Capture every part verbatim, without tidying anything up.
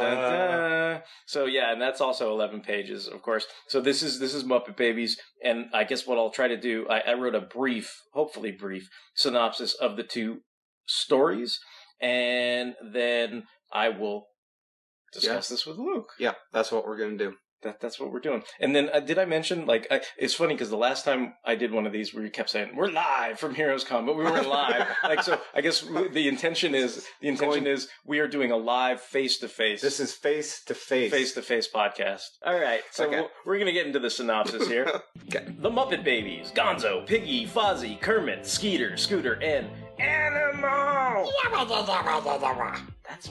Da, da, da. So yeah, and that's also eleven pages, of course. So this is this is Muppet Babies, and I guess what I'll try to do, I, I wrote a brief, hopefully brief, synopsis of the two stories, and then I will discuss yeah. this with Luke. Yeah, that's what we're gonna do. That that's what we're doing. And then uh, did I mention, like, I, it's funny because the last time I did one of these where you kept saying we're live from Heroes Con, but we weren't live. Like, so I guess we, the intention is the intention Going, is we are doing a live face to face. This is face to face, face to face podcast. All right, so okay. we'll, we're gonna get into the synopsis here. Okay. The Muppet Babies: Gonzo, Piggy, Fozzie, Kermit, Skeeter, Scooter, and Animal. That's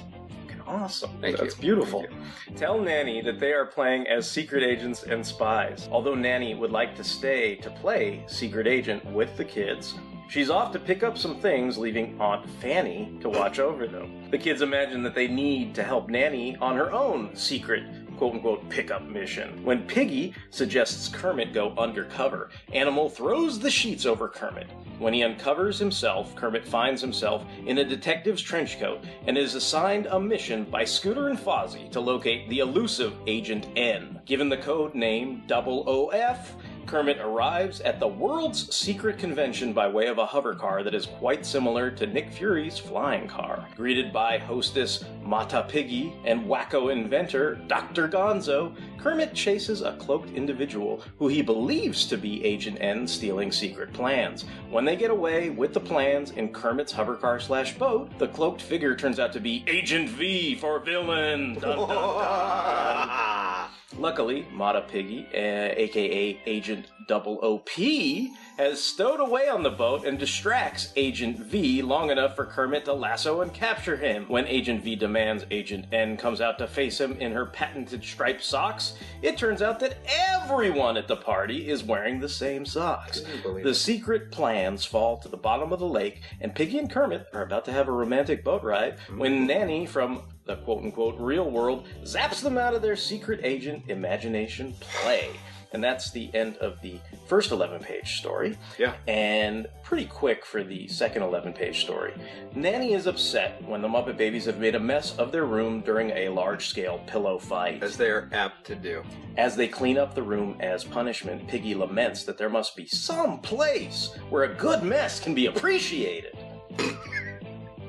awesome. Thank That's you. beautiful. Tell Nanny that they are playing as secret agents and spies. Although Nanny would like to stay to play secret agent with the kids, she's off to pick up some things, leaving Aunt Fanny to watch over them. The kids imagine that they need to help Nanny on her own secret quote-unquote pickup mission. When Piggy suggests Kermit go undercover, Animal throws the sheets over Kermit. When he uncovers himself, Kermit finds himself in a detective's trench coat and is assigned a mission by Scooter and Fozzie to locate the elusive Agent N. Given the code name double O F, Kermit arrives at the world's secret convention by way of a hover car that is quite similar to Nick Fury's flying car. Greeted by hostess Mata Piggy and wacko inventor Doctor Gonzo, Kermit chases a cloaked individual who he believes to be Agent N stealing secret plans. When they get away with the plans in Kermit's hover car slash boat, the cloaked figure turns out to be Agent V for villain! Dun, dun, dun. Luckily, Mata Piggy, uh, a k a. Agent double O P, has stowed away on the boat and distracts Agent V long enough for Kermit to lasso and capture him. When Agent V demands Agent N comes out to face him in her patented striped socks, it turns out that everyone at the party is wearing the same socks. The secret plans fall to the bottom of the lake, and Piggy and Kermit are about to have a romantic boat ride when Nanny from the quote-unquote real world zaps them out of their secret agent imagination play. And that's the end of the first eleven-page story. Yeah. And pretty quick for the second eleven-page story. Nanny is upset when the Muppet Babies have made a mess of their room during a large-scale pillow fight. As they are apt to do. As they clean up the room as punishment, Piggy laments that there must be some place where a good mess can be appreciated.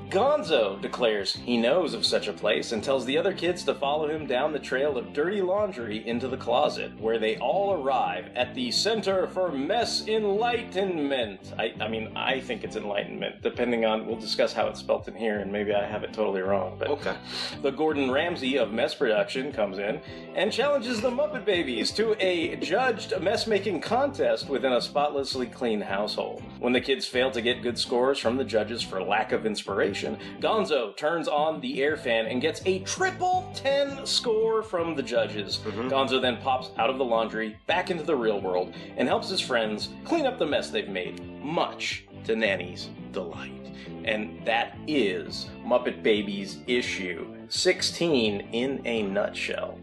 Gonzo declares he knows of such a place and tells the other kids to follow him down the trail of dirty laundry into the closet, where they all arrive at the Center for Mess Enlightenment. I, I mean, I think it's enlightenment, depending on, we'll discuss how it's spelt in here, and maybe I have it totally wrong. But okay. The Gordon Ramsay of mess production comes in and challenges the Muppet Babies to a judged mess-making contest within a spotlessly clean household. When the kids fail to get good scores from the judges for lack of inspiration, Gonzo turns on the air fan and gets a triple ten score from the judges. Mm-hmm. Gonzo then pops out of the laundry, back into the real world, and helps his friends clean up the mess they've made, much to Nanny's delight. And that is Muppet Babies issue sixteen in a nutshell.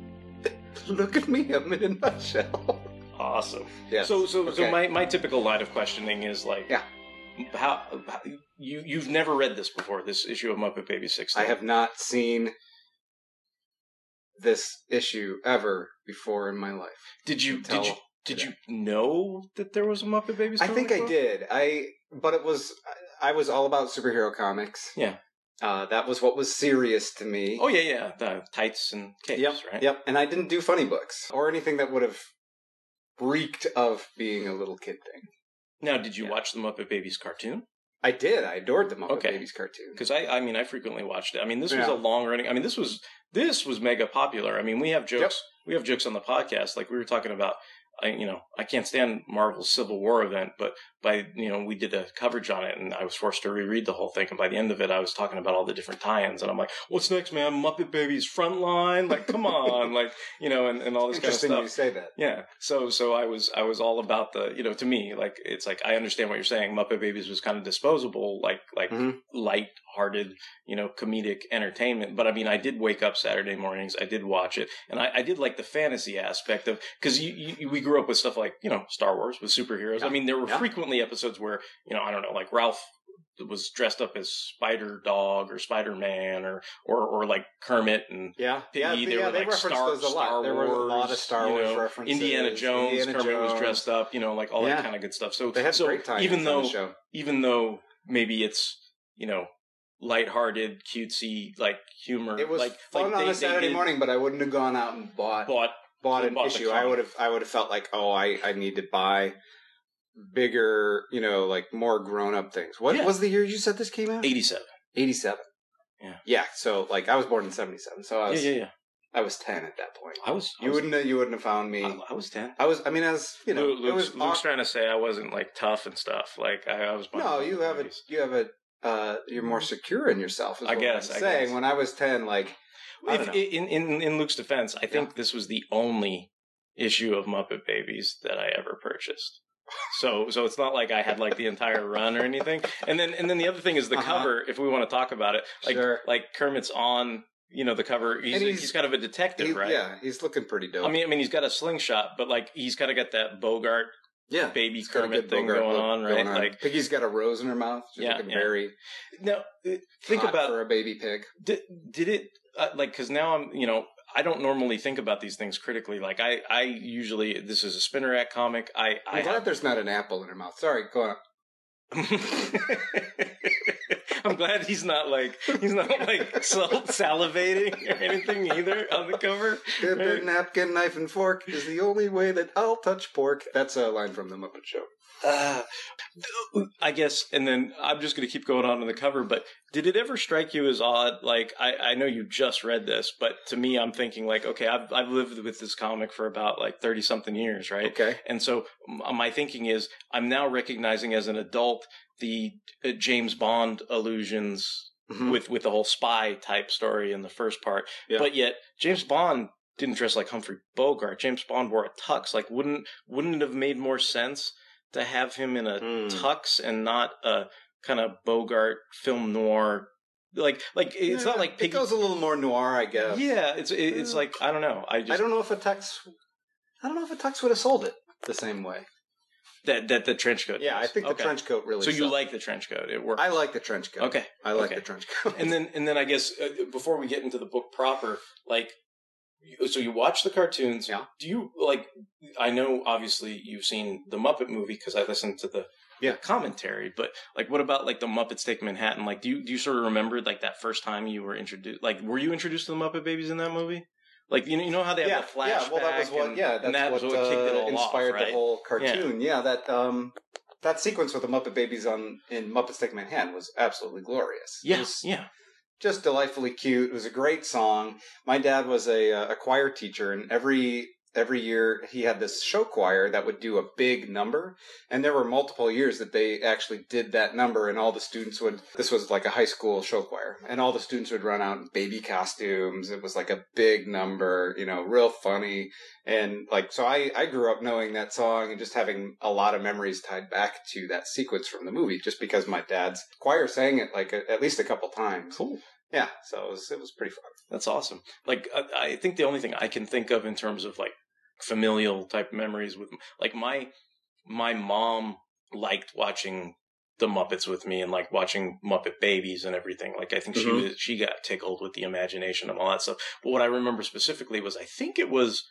Look at me, I'm in a nutshell. Awesome. Yes. So, so, okay. so my, my typical line of questioning is like... Yeah. How, how you you've never read this before? This issue of Muppet Babies sixteen. I have not seen this issue ever before in my life. Did you did you did today. you know that there was a Muppet Babies? I think before? I did. I but it was I was all about superhero comics. Yeah, uh, that was what was serious to me. Oh yeah, yeah, the tights and capes, yep, right? Yep. And I didn't do funny books or anything that would have reeked of being a little kid thing. Now, did you yeah. watch the Muppet Babies cartoon? I did. I adored the Muppet okay. Babies cartoon. Because I, I mean, I frequently watched it. I mean, this yeah. was a long running. I mean, this was this was mega popular. I mean, we have jokes. Yep. We have jokes on the podcast. Like we were talking about. I, you know, I can't stand Marvel's Civil War event, but by, you know, we did a coverage on it and I was forced to reread the whole thing. And by the end of it, I was talking about all the different tie-ins and I'm like, what's next, man? Muppet Babies Frontline? Like, come on. Like, you know, and, and all this kind of stuff. Interesting you say that. Yeah. So, so I was, I was all about the, you know, to me, like, it's like, I understand what you're saying. Muppet Babies was kind of disposable, like, like mm-hmm. light-hearted, you know, comedic entertainment. But I mean, I did wake up Saturday mornings. I did watch it. And I, I did like the fantasy aspect of, cause you, you, we grew up with stuff like, you know, Star Wars with superheroes. Yeah. I mean, there were yeah. frequently episodes where, you know, I don't know, like Ralph was dressed up as Spider Dog or Spider Man or, or or like Kermit and yeah, P. yeah, they, they yeah, were they like referenced Star, those a lot. Star Wars. There were a lot of Star Wars, you know, references. Indiana Jones, Indiana Kermit Jones. was dressed up, you know, like all yeah. that kind of good stuff. So they had so great time even though the show. even though maybe it's, you know, lighthearted, cutesy, like humor. It was like, fun like on they, a Saturday did, morning, but I wouldn't have gone out and bought bought. Bought an bought issue, I would have. I would have felt like, oh, I, I need to buy bigger, you know, like more grown up things. What yeah. was the year you said this came out? eighty-seven eighty-seven Yeah. Yeah. So, like, I was born in seventy-seven so I was. Yeah, yeah, yeah. I was ten at that point. I was. I you was, wouldn't. You wouldn't have found me. I, I was ten. I was. I mean, as you know, Luke, it was Luke's awkward. trying to say I wasn't like tough and stuff. Like I, I was. No, you have a. You have a. Uh, you're more secure in yourself. Is I what guess. I'm I saying guess. When I was ten, like. If, in, in in Luke's defense, I think yeah. this was the only issue of Muppet Babies that I ever purchased. So so it's not like I had like the entire run or anything. And then and then the other thing is the uh-huh. cover. If we want to talk about it, like sure. like Kermit's on, you know, the cover. He's he's, he's kind of a detective, he, right? Yeah, he's looking pretty dope. I mean, I mean, he's got a slingshot, but like he's kind of got that Bogart. Yeah, baby Kermit thing going on, right? Going on. Like Piggy's got a rose in her mouth. She's yeah, looking yeah. very now. Think about for a baby pig. Did, did it uh, like because now I'm you know I don't normally think about these things critically. Like I, I usually this is a spinner rack comic. I I'm I glad have, there's not an apple in her mouth. Sorry, go on. I'm glad he's not like he's not like sal- salivating or anything either on the cover. Paper, right? Napkin, knife, and fork is the only way that I'll touch pork. That's a line from the Muppet Show. Uh, I guess, and then I'm just going to keep going on to the cover. But did it ever strike you as odd? Like I, I know you just read this, but to me, I'm thinking like, okay, I've I've lived with this comic for about like thirty something years, right? Okay, and so my thinking is, I'm now recognizing as an adult the uh, James Bond allusions mm-hmm. with, with the whole spy type story in the first part. Yeah. But yet James Bond didn't dress like Humphrey Bogart. James Bond wore a tux. Like wouldn't, wouldn't it have made more sense to have him in a mm. tux and not a kind of Bogart film noir? Like, like it's yeah, not like Piggy. It goes a little more noir, I guess. Yeah. It's, it, it's like, I don't know. I just, I don't know if a tux, I don't know if a tux would have sold it the same way. That that the trench coat. Yeah, was. I think okay. the trench coat really. So sucked. You like the trench coat? It worked. I like the trench coat. Okay, I like okay. the trench coat. And then and then I guess uh, before we get into the book proper, like, so you watch the cartoons. Yeah. Do you like? I know obviously you've seen the Muppet movie because I listened to the yeah. commentary. But like, what about like the Muppets Take Manhattan? Like, do you do you sort of remember like that first time you were introduced? Like, were you introduced to the Muppet Babies in that movie? Like, you know, you know how they yeah, have the flashback? Yeah, well, that was what, and, yeah, that's that what, was what kicked it all uh, inspired off, right? The whole cartoon. Yeah, yeah that um, that sequence with the Muppet Babies on in Muppets Take Manhattan was absolutely glorious. Yes, yeah, yeah. Just delightfully cute. It was a great song. My dad was a, a choir teacher, and every every year he had this show choir that would do a big number. And there were multiple years that they actually did that number, and all the students would, this was like a high school show choir, and all the students would run out in baby costumes. It was like a big number, you know, real funny. And like, so I, I grew up knowing that song and just having a lot of memories tied back to that sequence from the movie, just because my dad's choir sang it like a, at least a couple times. Cool. Yeah. So it was, it was pretty fun. That's awesome. Like, I, I think the only thing I can think of in terms of like, familial type memories with like my my mom liked watching the Muppets with me and like watching Muppet Babies and everything. Like I think mm-hmm. she was she got tickled with the imagination and all that stuff. But what I remember specifically was I think it was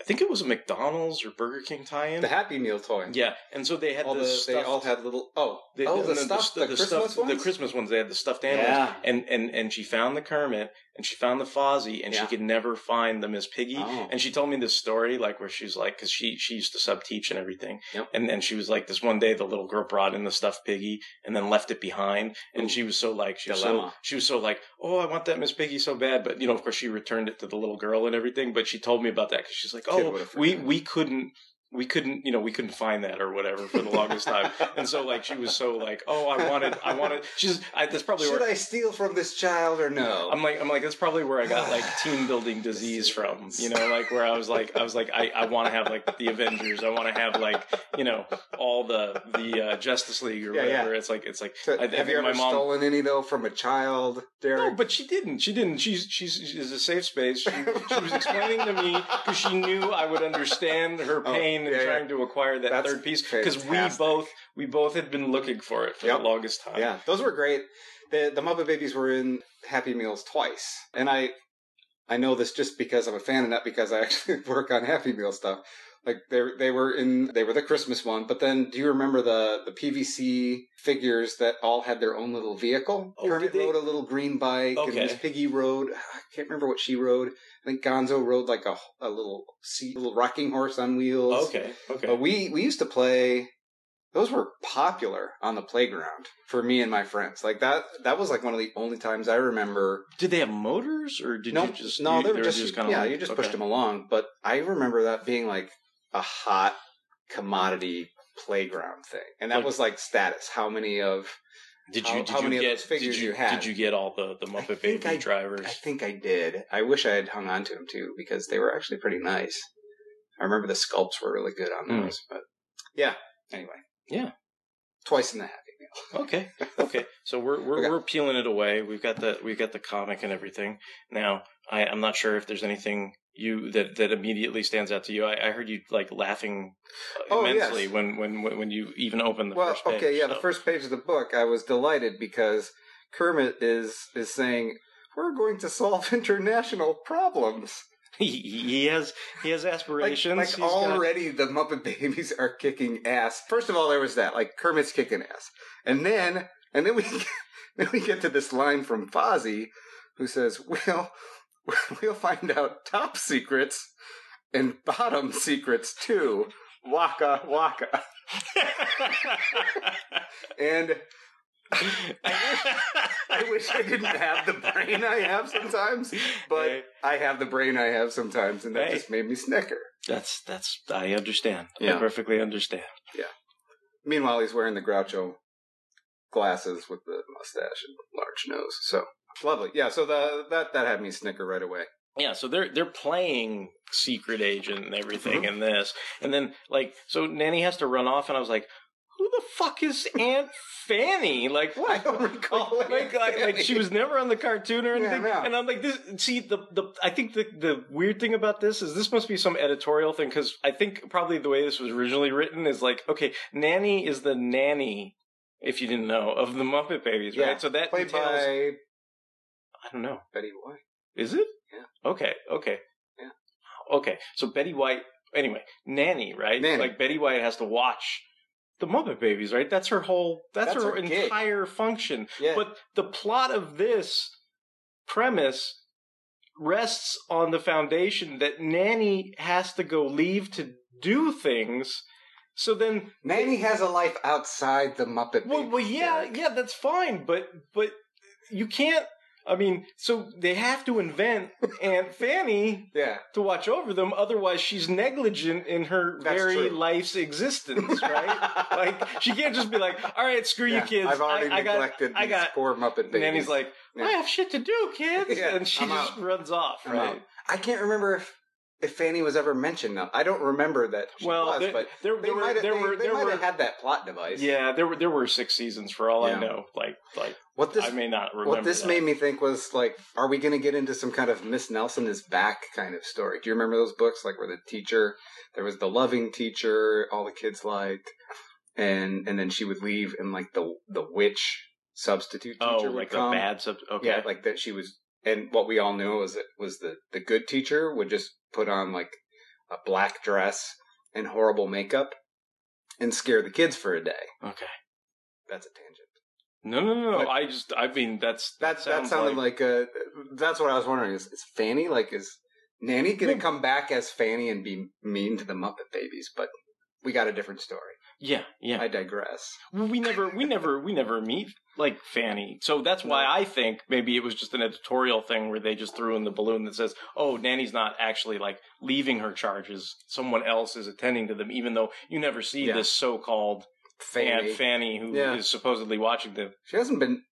I think it was a McDonald's or Burger King tie-in. The Happy Meal toy. Yeah, and so they had all the, the stuffed, they all had little oh they, oh the, the stuff the, the, the Christmas stuff, ones the Christmas ones they had the stuffed animals yeah. and and and she found the Kermit and she found the Fozzie, and yeah. she could never find the Miss Piggy. Oh. And she told me this story, like, where she's like, because she, she used to sub-teach and everything. Yep. And then she was like, this one day, the little girl brought in the stuffed piggy and then left it behind. And Ooh. she was so like, she was so, she was so like, oh, I want that Miss Piggy so bad. But, you know, of course, she returned it to the little girl and everything. But she told me about that because she's like, oh, we, we couldn't. We couldn't, you know, we couldn't find that or whatever for the longest time. And so, like, she was so like, oh, I wanted, I wanted, she's, I, that's probably Should where, I steal from this child or no? I'm like, I'm like, that's probably where I got, like, team building disease from, you know, like, where I was like, I was like, I, I want to have, like, the Avengers. I want to have, like, you know, all the, the, uh, Justice League or yeah, whatever. Yeah. It's like, it's like, so I, have I you ever my mom... stolen any, though, from a child, Derek? No, but she didn't. She didn't. She's, she's, she's a safe space. She, she was explaining to me because she knew I would understand her pain. Oh. And yeah, trying yeah. to acquire that That's third piece because we both we both had been looking for it for yep. the longest time. Yeah, those were great. The, the Muppet Babies were in Happy Meals twice, and I I know this just because I'm a fan and not because I actually work on Happy Meal stuff. Like they they were in they were the Christmas one, but then do you remember the the P V C figures that all had their own little vehicle? Oh, Kermit rode a little green bike, okay. and Miss Piggy rode. I can't remember what she rode. I think Gonzo rode like a a little seat, little rocking horse on wheels. Okay, okay. But we we used to play. Those were popular on the playground for me and my friends. Like that, that was like one of the only times I remember. Did they have motors, or did no, you just no? You, they were just, just kind yeah. Of, you just okay. pushed them along. But I remember that being like a hot commodity playground thing, and that like, was like status. How many of did you how, did how you many get of those figures did you, you had? Did you get all the the Muppet Baby I, drivers? I think I did. I wish I had hung on to them too because they were actually pretty nice. I remember the sculpts were really good on those, mm. but yeah. Anyway. Yeah, twice in the Happy Meal. Okay, okay. So we're we're okay. we're peeling it away. We've got the we've got the comic and everything. Now I, I'm not sure if there's anything you that, that immediately stands out to you. I, I heard you like laughing immensely oh, yes. when, when when you even opened the well, first page. Well, okay, yeah, so. The first page of the book. I was delighted because Kermit is is saying we're going to solve international problems. He, he has he has aspirations. Like, like already got... the Muppet Babies are kicking ass. First of all, there was that like Kermit's kicking ass, and then and then we then we get to this line from Fozzie, who says, "Well, we'll find out top secrets and bottom secrets too." Waka waka. And I, wish, I wish I didn't have the brain I have sometimes, but hey. I have the brain I have sometimes, and that hey. just made me snicker. That's that's I understand. Yeah. I perfectly understand. Yeah. Meanwhile, he's wearing the Groucho glasses with the mustache and large nose. So lovely. Yeah. So the, that that had me snicker right away. Yeah, so they're they're playing secret agent and everything mm-hmm. in this, and then like so Nanny has to run off, and I was like, who the fuck is Aunt Fanny? Like, what? I don't recall like, like, like, like, she was never on the cartoon or anything. Yeah, no. And I'm like, this, see, the, the, I think the, the weird thing about this is this must be some editorial thing, because I think probably the way this was originally written is like, okay, Nanny is the nanny, if you didn't know, of the Muppet Babies, right? Yeah. So that Played entails... by... I don't know. Betty White. Is it? Yeah. Okay, okay. Yeah. Okay, so Betty White... Anyway, Nanny, right? Nanny. Like, Betty White has to watch... The Muppet Babies, right? That's her whole, that's, that's her, her entire function. Yeah. But the plot of this premise rests on the foundation that Nanny has to go leave to do things. So then... Nanny has a life outside the Muppet Babies. Well, well yeah, Derek. yeah, that's fine. But, but you can't, I mean, so they have to invent Aunt Fanny yeah. to watch over them. Otherwise, she's negligent in her That's very true. life's existence, right? Like, she can't just be like, all right, screw yeah, you kids. I've already I, neglected I got, these I got, poor Muppet Babies. And then he's like, yeah. I have shit to do, kids. Yeah, and she I'm just out. runs off, right? I can't remember if... If Fanny was ever mentioned, now I don't remember that. She well, was, there, but there, there were there were they, they might have had that plot device. Yeah, there were there were six seasons for all yeah. I know. Like like what this I may not remember. What this that. made me think was like, are we going to get into some kind of Miss Nelson is back kind of story? Do you remember those books like where the teacher there was the loving teacher all the kids liked, and and then she would leave and like the the witch substitute teacher oh, would like come. the bad sub. Okay, yeah, like that she was. And what we all knew was that was the, the good teacher would just put on like a black dress and horrible makeup and scare the kids for a day. Okay. That's a tangent. No, no, no. But I just, I mean, that's, that, that sounded like, like a, that's what I was wondering. Is, is Fanny, like, is Nanny going to come back as Fanny and be mean to the Muppet Babies? But we got a different story. Yeah, yeah. I digress. We never, we never, we never meet, like, Fanny. So that's why I think maybe it was just an editorial thing where they just threw in the balloon that says, oh, Nanny's not actually, like, leaving her charges. Someone else is attending to them, even though you never see yeah. this so-called Fanny. Aunt Fanny who yeah. is supposedly watching them. She hasn't been...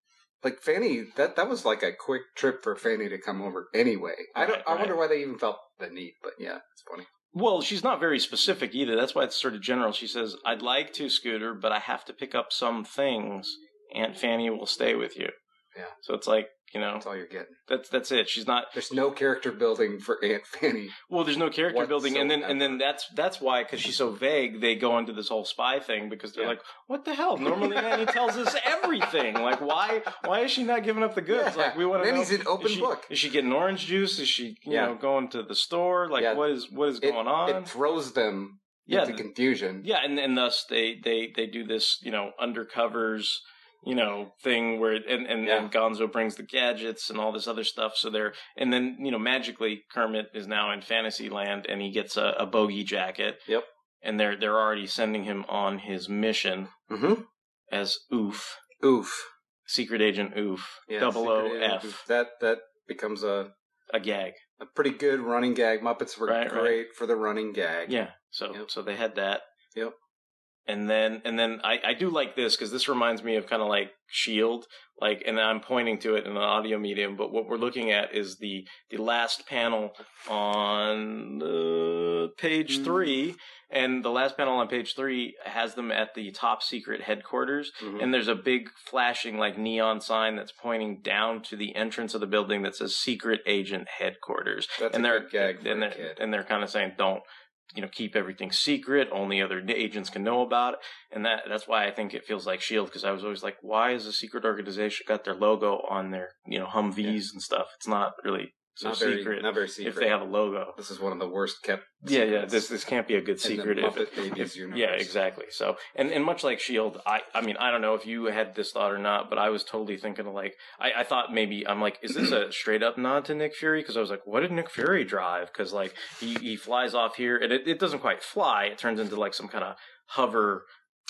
Like, Fanny, that, that was like a quick trip for Fanny to come over anyway. I don't. Right, I right. wonder why they even felt the need, but yeah, it's funny. Well, she's not very specific either. That's why it's sort of general. She says, I'd like to, Scooter, but I have to pick up some things. Aunt Fanny will stay with you. Yeah. So it's like, you know. That's all you're getting. That's that's it. She's not. There's no character building for Aunt Fanny. Well, there's no character whatsoever. building. And then and then that's that's why, because she's so vague, they go into this whole spy thing because they're yeah. like, what the hell? Normally Nanny tells us everything. Like, why why is she not giving up the goods? Yeah. Like, we want to know. Nanny's an open is she, book. Is she getting orange juice? Is she, you yeah. know, going to the store? Like, yeah. what is what is it, going on? It throws them yeah, into the, confusion. Yeah, and, and thus they, they, they do this, you know, undercovers... you know, thing where, and, and, yeah. and Gonzo brings the gadgets and all this other stuff. So they're, and then, you know, magically Kermit is now in Fantasyland and he gets a, a bogey jacket. Yep. And they're, they're already sending him on his mission mm-hmm. as Oof. Oof. Secret Agent Oof. Yeah, double O F. That, that becomes a, a gag. A pretty good running gag. Muppets were right, great right. for the running gag. Yeah. So, yep. so they had that. Yep. And then, and then I, I do like this because this reminds me of kind of like S H I E L D, like, and I'm pointing to it in an audio medium, but what we're looking at is the, the last panel on uh, page three. And the last panel on page three has them at the top secret headquarters. Mm-hmm. And there's a big flashing like neon sign that's pointing down to the entrance of the building that says Secret Agent Headquarters. That's and a they're, good gag for and, a they're kid. and they're kind of saying, don't. You know, keep everything secret. Only other agents can know about it, and that—that's why I think it feels like S H I E L D. Because I was always like, "Why is a secret organization got their logo on their, you know, Humvees yeah. and stuff? It's not really so not very, secret. Not very secret if they have a logo. This is one of the worst kept. Yeah, yeah. This this can't be a good secret. If, if, if, if, yeah, exactly. So, and and much like S H I E L D, I I mean, I don't know if you had this thought or not, but I was totally thinking of like, I I thought maybe I'm like, is this a straight up nod to Nick Fury? Because I was like, what did Nick Fury drive? Because like he he flies off here, and it, it doesn't quite fly. It turns into like some kind of hover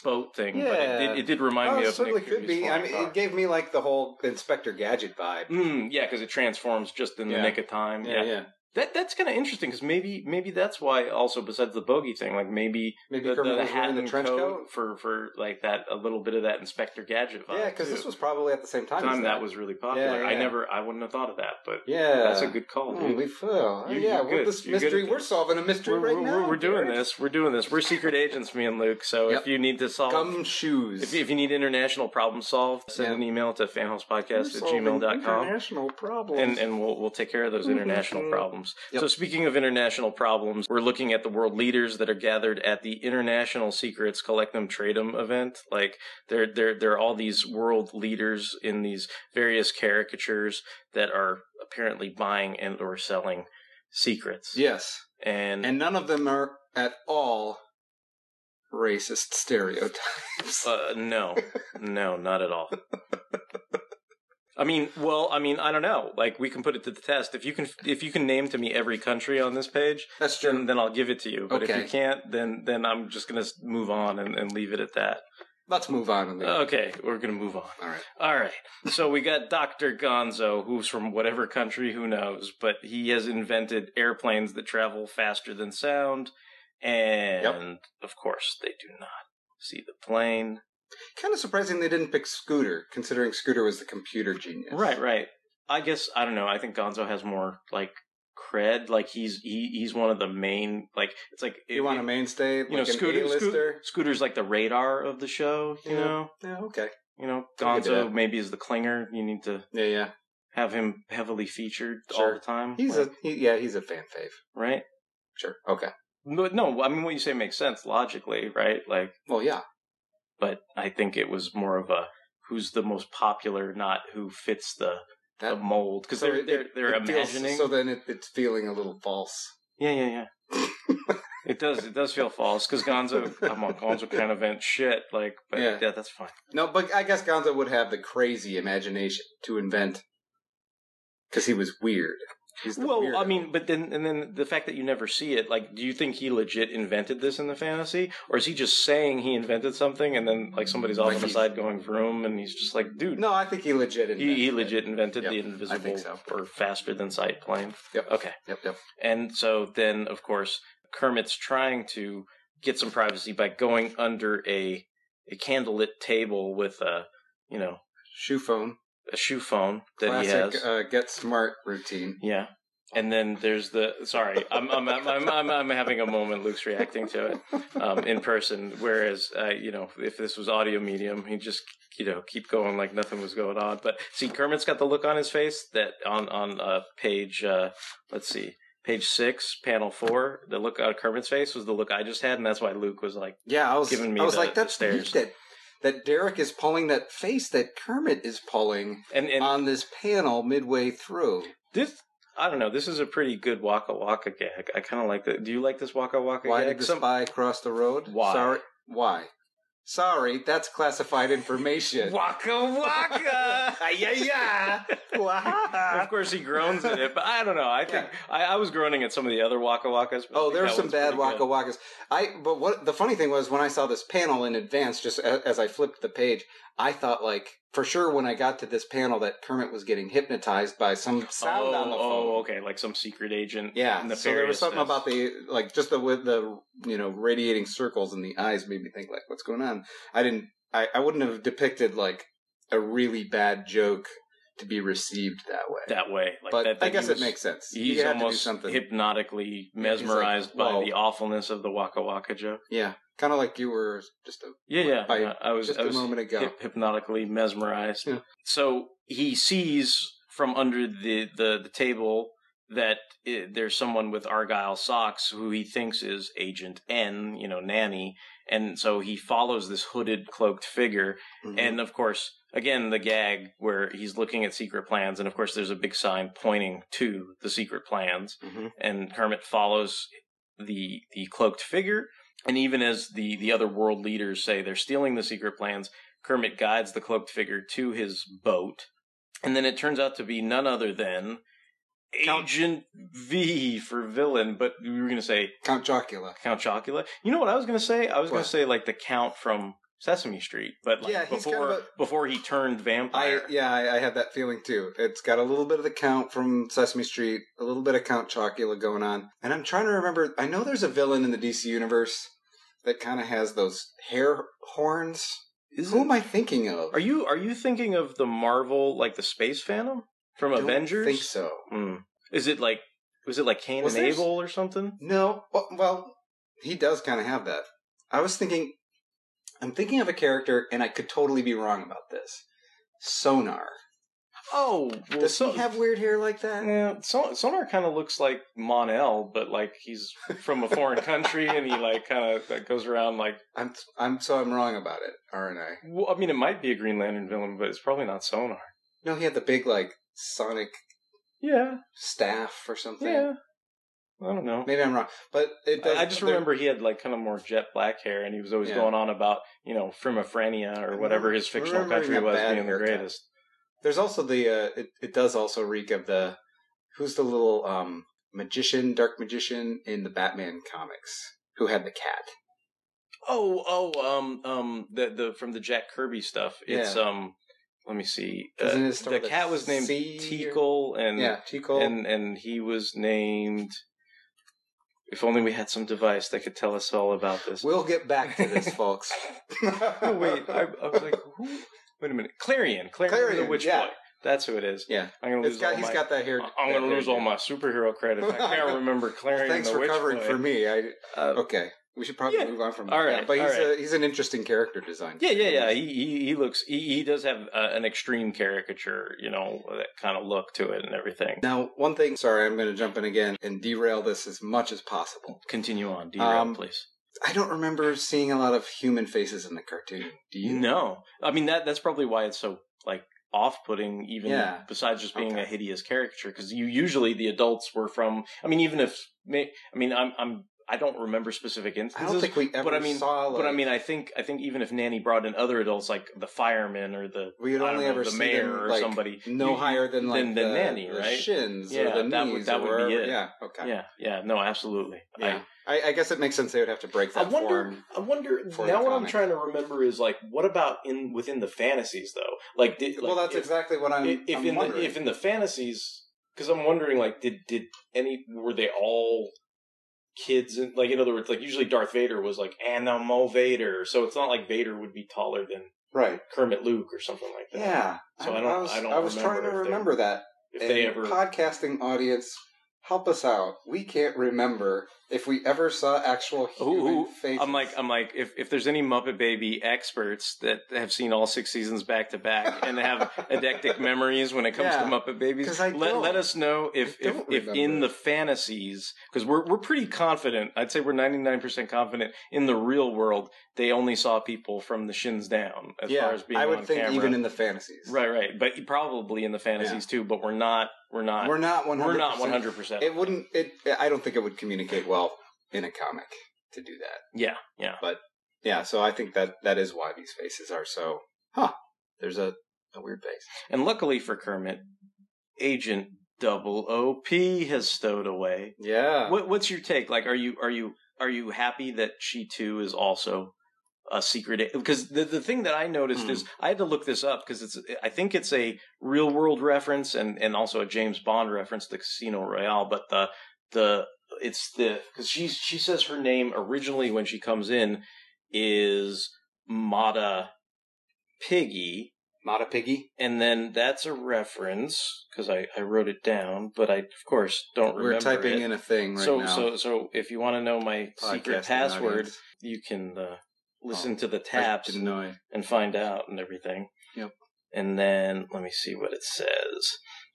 boat thing. Yeah. But it did, it did remind oh, me of certainly Nick could Fury's be. I mean, car. It gave me like the whole Inspector Gadget vibe. Mm, yeah, because it transforms just in yeah. the nick of time. Yeah, yeah. yeah. That that's kind of interesting because maybe maybe that's why also besides the bogey thing, like maybe maybe the, the hat and the trench coat, coat for for like that a little bit of that Inspector Gadget vibe. Yeah, because this was probably at the same time. Time that? that was really popular. Yeah, yeah. I never, I wouldn't have thought of that, but yeah, that's a good call. Dude. Mm, we feel you, yeah, well, this you're mystery we're solving a mystery we're, right we're, now. We're doing Derek. this. We're doing this. We're secret agents, me and Luke. So yep. if you need to solve gum shoes, if, if you need international problem solved, send yep. an email to fanholespodcast at gmail dot com. International problems, and and we'll we'll take care of those international mm-hmm. problems. Yep. So speaking of international problems, we're looking at the world leaders that are gathered at the International Secrets Collect Them Trade Them event. Like there, there, there are all these world leaders in these various caricatures that are apparently buying and or selling secrets. Yes, and and none of them are at all racist stereotypes. Uh, no, no, not at all. I mean, well, I mean, I don't know. Like, we can put it to the test. If you can, if you can name to me every country on this page, that's true. Then, then I'll give it to you. But okay. if you can't, then then I'm just gonna move on and, and leave it at that. Let's move on. And okay, we're gonna move on. All right. All right. So we got Doctor Gonzo, who's from whatever country, who knows? But he has invented airplanes that travel faster than sound, and yep. of course, they do not see the plane. Kind of surprising they didn't pick Scooter, considering Scooter was the computer genius. Right, right. I guess, I don't know, I think Gonzo has more, like, cred. Like, he's he, he's one of the main, like, it's like... You it, want a mainstay, you like know, Scooter, Scooter, Scooter's like the radar of the show, you yeah. know? Yeah, okay. You know, Gonzo maybe is the clinger. You need to yeah, yeah. have him heavily featured sure. all the time. He's like, a he, Yeah, he's a fan fave. Right? Sure, okay. But no, I mean, what you say makes sense, logically, right? Like, well, yeah. But I think it was more of a who's the most popular, not who fits the, that, the mold. Because so they're, they're, they're imagining. Feels, so then it, it's feeling a little false. Yeah, yeah, yeah. it does. It does feel false. Because Gonzo, come on, Gonzo can't invent shit. Like, but yeah. yeah, that's fine. No, but I guess Gonzo would have the crazy imagination to invent Because he was weird. He's the well, weirdo. I mean, but then and then the fact that you never see it, like, do you think he legit invented this in the fantasy? Or is he just saying he invented something and then, like, somebody's off like on the side going vroom and he's just like, dude. No, I think he legit invented He, he legit invented yep. the invisible I think so. or faster than sight plane. Yep. Okay. Yep, yep. And so then, of course, Kermit's trying to get some privacy by going under a, a candlelit table with a, you know... shoe phone. A shoe phone that Classic, he has. Classic uh, get smart routine. Yeah, and then there's the sorry, I'm I'm I'm I'm, I'm, I'm having a moment. Luke's reacting to it um, in person, whereas uh, you know, if this was audio medium, he'd just you know keep going like nothing was going on. But see, Kermit's got the look on his face that on on uh, page uh, let's see. Page six, panel four, the look on Kermit's face was the look I just had, and that's why Luke was like, "Yeah, I was giving me." I was the, like, "That's the stares. That, that Derek is pulling that face that Kermit is pulling and, and on this panel midway through." This, I don't know. This is a pretty good Waka Waka gag. I kind of like that. Do you like this Waka Waka? Why gag? Why did the Some... spy cross the road? Why? Sorry. Why? Sorry, that's classified information. Waka waka, yeah, yeah. Wow. Of course, he groans at it, but I don't know. I think yeah. I, I was groaning at some of the other Waka Wakas. Oh, there were some bad Waka good. Wakas. I but what the funny thing was when I saw this panel in advance, just as, as I flipped the page, I thought like for sure when I got to this panel that Kermit was getting hypnotized by some sound oh, on the phone. Oh, okay, like some secret agent. Yeah. Nefariousness. So there was something about the like just the with the you know radiating circles in the eyes made me think like what's going on. I didn't. I, I wouldn't have depicted like a really bad joke to be received that way. That way, like but that, that I guess was, it makes sense. He's you almost to do hypnotically mesmerized like, by the awfulness of the Waka Waka joke. Yeah, kind of like you were just a yeah yeah. By, yeah I was just I was a moment ago hip, hypnotically mesmerized. Yeah. So he sees from under the the, the table that it, there's someone with Argyle socks who he thinks is Agent N, you know, Nanny. And so he follows this hooded, cloaked figure. Mm-hmm. And, of course, again, the gag where he's looking at secret plans. And, of course, there's a big sign pointing to the secret plans. Mm-hmm. And Kermit follows the the cloaked figure. And even as the, the other world leaders say they're stealing the secret plans, Kermit guides the cloaked figure to his boat. And then it turns out to be none other than... Agent V for villain, but we were going to say... Count Chocula. Count Chocula. You know what I was going to say? I was going to say, like, the Count from Sesame Street, but like yeah, before kind of a, before he turned vampire. I, yeah, I, I had that feeling, too. It's got a little bit of the Count from Sesame Street, a little bit of Count Chocula going on. And I'm trying to remember... I know there's a villain in the D C Universe that kind of has those hair horns. Isn't, Who am I thinking of? Are you Are you thinking of the Marvel, like, the Space Phantom? From I Avengers? I think so. Mm. Is it like, was it like Cain was and Abel or something? No. Well, well he does kind of have that. I was thinking, I'm thinking of a character, and I could totally be wrong about this. Sonar. Oh. Well, does so, he have weird hair like that? Yeah. So, Sonar kind of looks like Mon-El, but like he's from a foreign country, and he like kind of like goes around like... I'm, I'm So I'm wrong about it, aren't I? Well, I mean, it might be a Green Lantern villain, but it's probably not Sonar. No, he had the big like... Sonic yeah. staff or something. Yeah. I don't know. Maybe I'm wrong. But it does, I just they're... remember he had like kind of more jet black hair and he was always yeah. going on about, you know, Frimafrenia or whatever his fictional country was being the greatest. There's also the uh it, it does also reek of the who's the little um magician, dark magician in the Batman comics who had the cat. Oh, oh, um um the the from the Jack Kirby stuff. It's yeah. um Let me see. Uh, the cat was named C Teagle, and, yeah, Teagle. and and he was named... If only we had some device that could tell us all about this. We'll get back to this, folks. Oh, wait, I, I was like, who? Wait a minute. Clarion. Clarion, Clarion the Witch yeah. Boy. That's who it is. Yeah. I'm gonna lose got, all he's my, got that hair. I'm going to lose all my superhero credit. I can't remember Clarion well, the Witch Boy. Thanks for covering for me. I, uh, okay. We should probably yeah. move on from that. All right, yeah, but he's right. a, he's an interesting character design. Yeah, yeah, yeah. He he, he looks he, he does have uh, an extreme caricature, you know, that kind of look to it and everything. Now, one thing. Sorry, I'm going to jump in again and derail this as much as possible. Continue on, derail, um, please. I don't remember seeing a lot of human faces in the cartoon. Do you? No, I mean that that's probably why it's so like off-putting. Even yeah. besides just being okay. a hideous caricature, because you usually the adults were from. I mean, even if I mean I'm I'm. I don't remember specific instances. I don't think we ever but I mean, saw. Like, but I mean, I think I think even if Nanny brought in other adults, like the fireman or the we had only know, ever the seen mayor them, or like, somebody, no you, higher than like than, than the, Nanny, right? The shins yeah, or the that knees. Would, that or would wherever. Be it. Yeah. Okay. Yeah. Yeah. No, absolutely. Yeah. I, I, I guess it makes sense they would have to break that I wonder, form. I wonder. Now, what I'm trying to remember is like, what about in within the fantasies though? Like, did, well, like, that's if, exactly what I'm. If, if I'm in wondering. The if in the fantasies, because I'm wondering, like, did did any were they all kids, and like in other words, like usually Darth Vader was like animal Vader, so it's not like Vader would be taller than right Kermit Luke or something like that. Yeah, so I, I don't. I was, I don't I was trying to remember they, that. If and they ever podcasting audience, help us out. We can't remember if we ever saw actual human Ooh, faces. I'm like, I'm like, if if there's any Muppet Baby experts that have seen all six seasons back to back and have eidetic memories when it comes yeah, to Muppet Babies, let let us know if if, if in the fantasies, because we're we're pretty confident. I'd say we're ninety-nine percent confident in the real world they only saw people from the shins down. As yeah, far as being I would on think camera. Even in the fantasies, right, right, but probably in the fantasies yeah. too. But we're not. We're not. We're not one hundred percent. We're not one hundred percent. It wouldn't. It. I don't think it would communicate well in a comic to do that. Yeah. Yeah. But yeah. So I think that that is why these faces are so. Huh. There's a, a weird face. And luckily for Kermit, Agent double O P has stowed away. Yeah. What, what's your take? Like, are you are you are you happy that she too is also a secret? Because the the thing that I noticed mm. is I had to look this up because it's I think it's a real world reference and, and also a James Bond reference to Casino Royale, but the the it's the because she she says her name originally when she comes in is Mata Piggy Mata Piggy, and then that's a reference because I I wrote it down, but I of course don't remember. We're typing it. in a thing right so, now. So so so if you want to know my Podcasting secret password, audience. You can. Uh, Listen oh, to the taps and, and find out and everything. Yep. And then let me see what it says.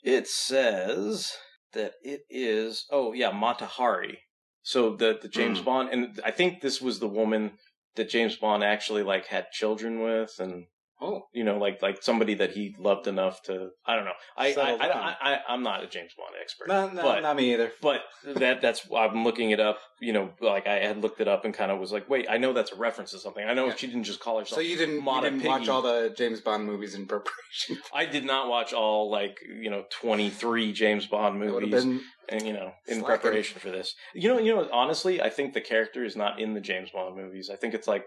It says that it is oh yeah, Mata Hari. So the the James mm. Bond, and I think this was the woman that James Bond actually like had children with, and oh, you know, like like somebody that he loved enough to I don't know. I I, I, I I I'm not a James Bond expert. No, no, but, not me either. But that that's I'm looking it up. You know, like I had looked it up and kind of was like, wait, I know that's a reference to something. I know yeah. she didn't just call herself. So you didn't, you didn't watch all the James Bond movies in preparation. I did not watch all like you know twenty-three James Bond movies, and you know in slacking. preparation for this. You know, you know, honestly, I think the character is not in the James Bond movies. I think it's like.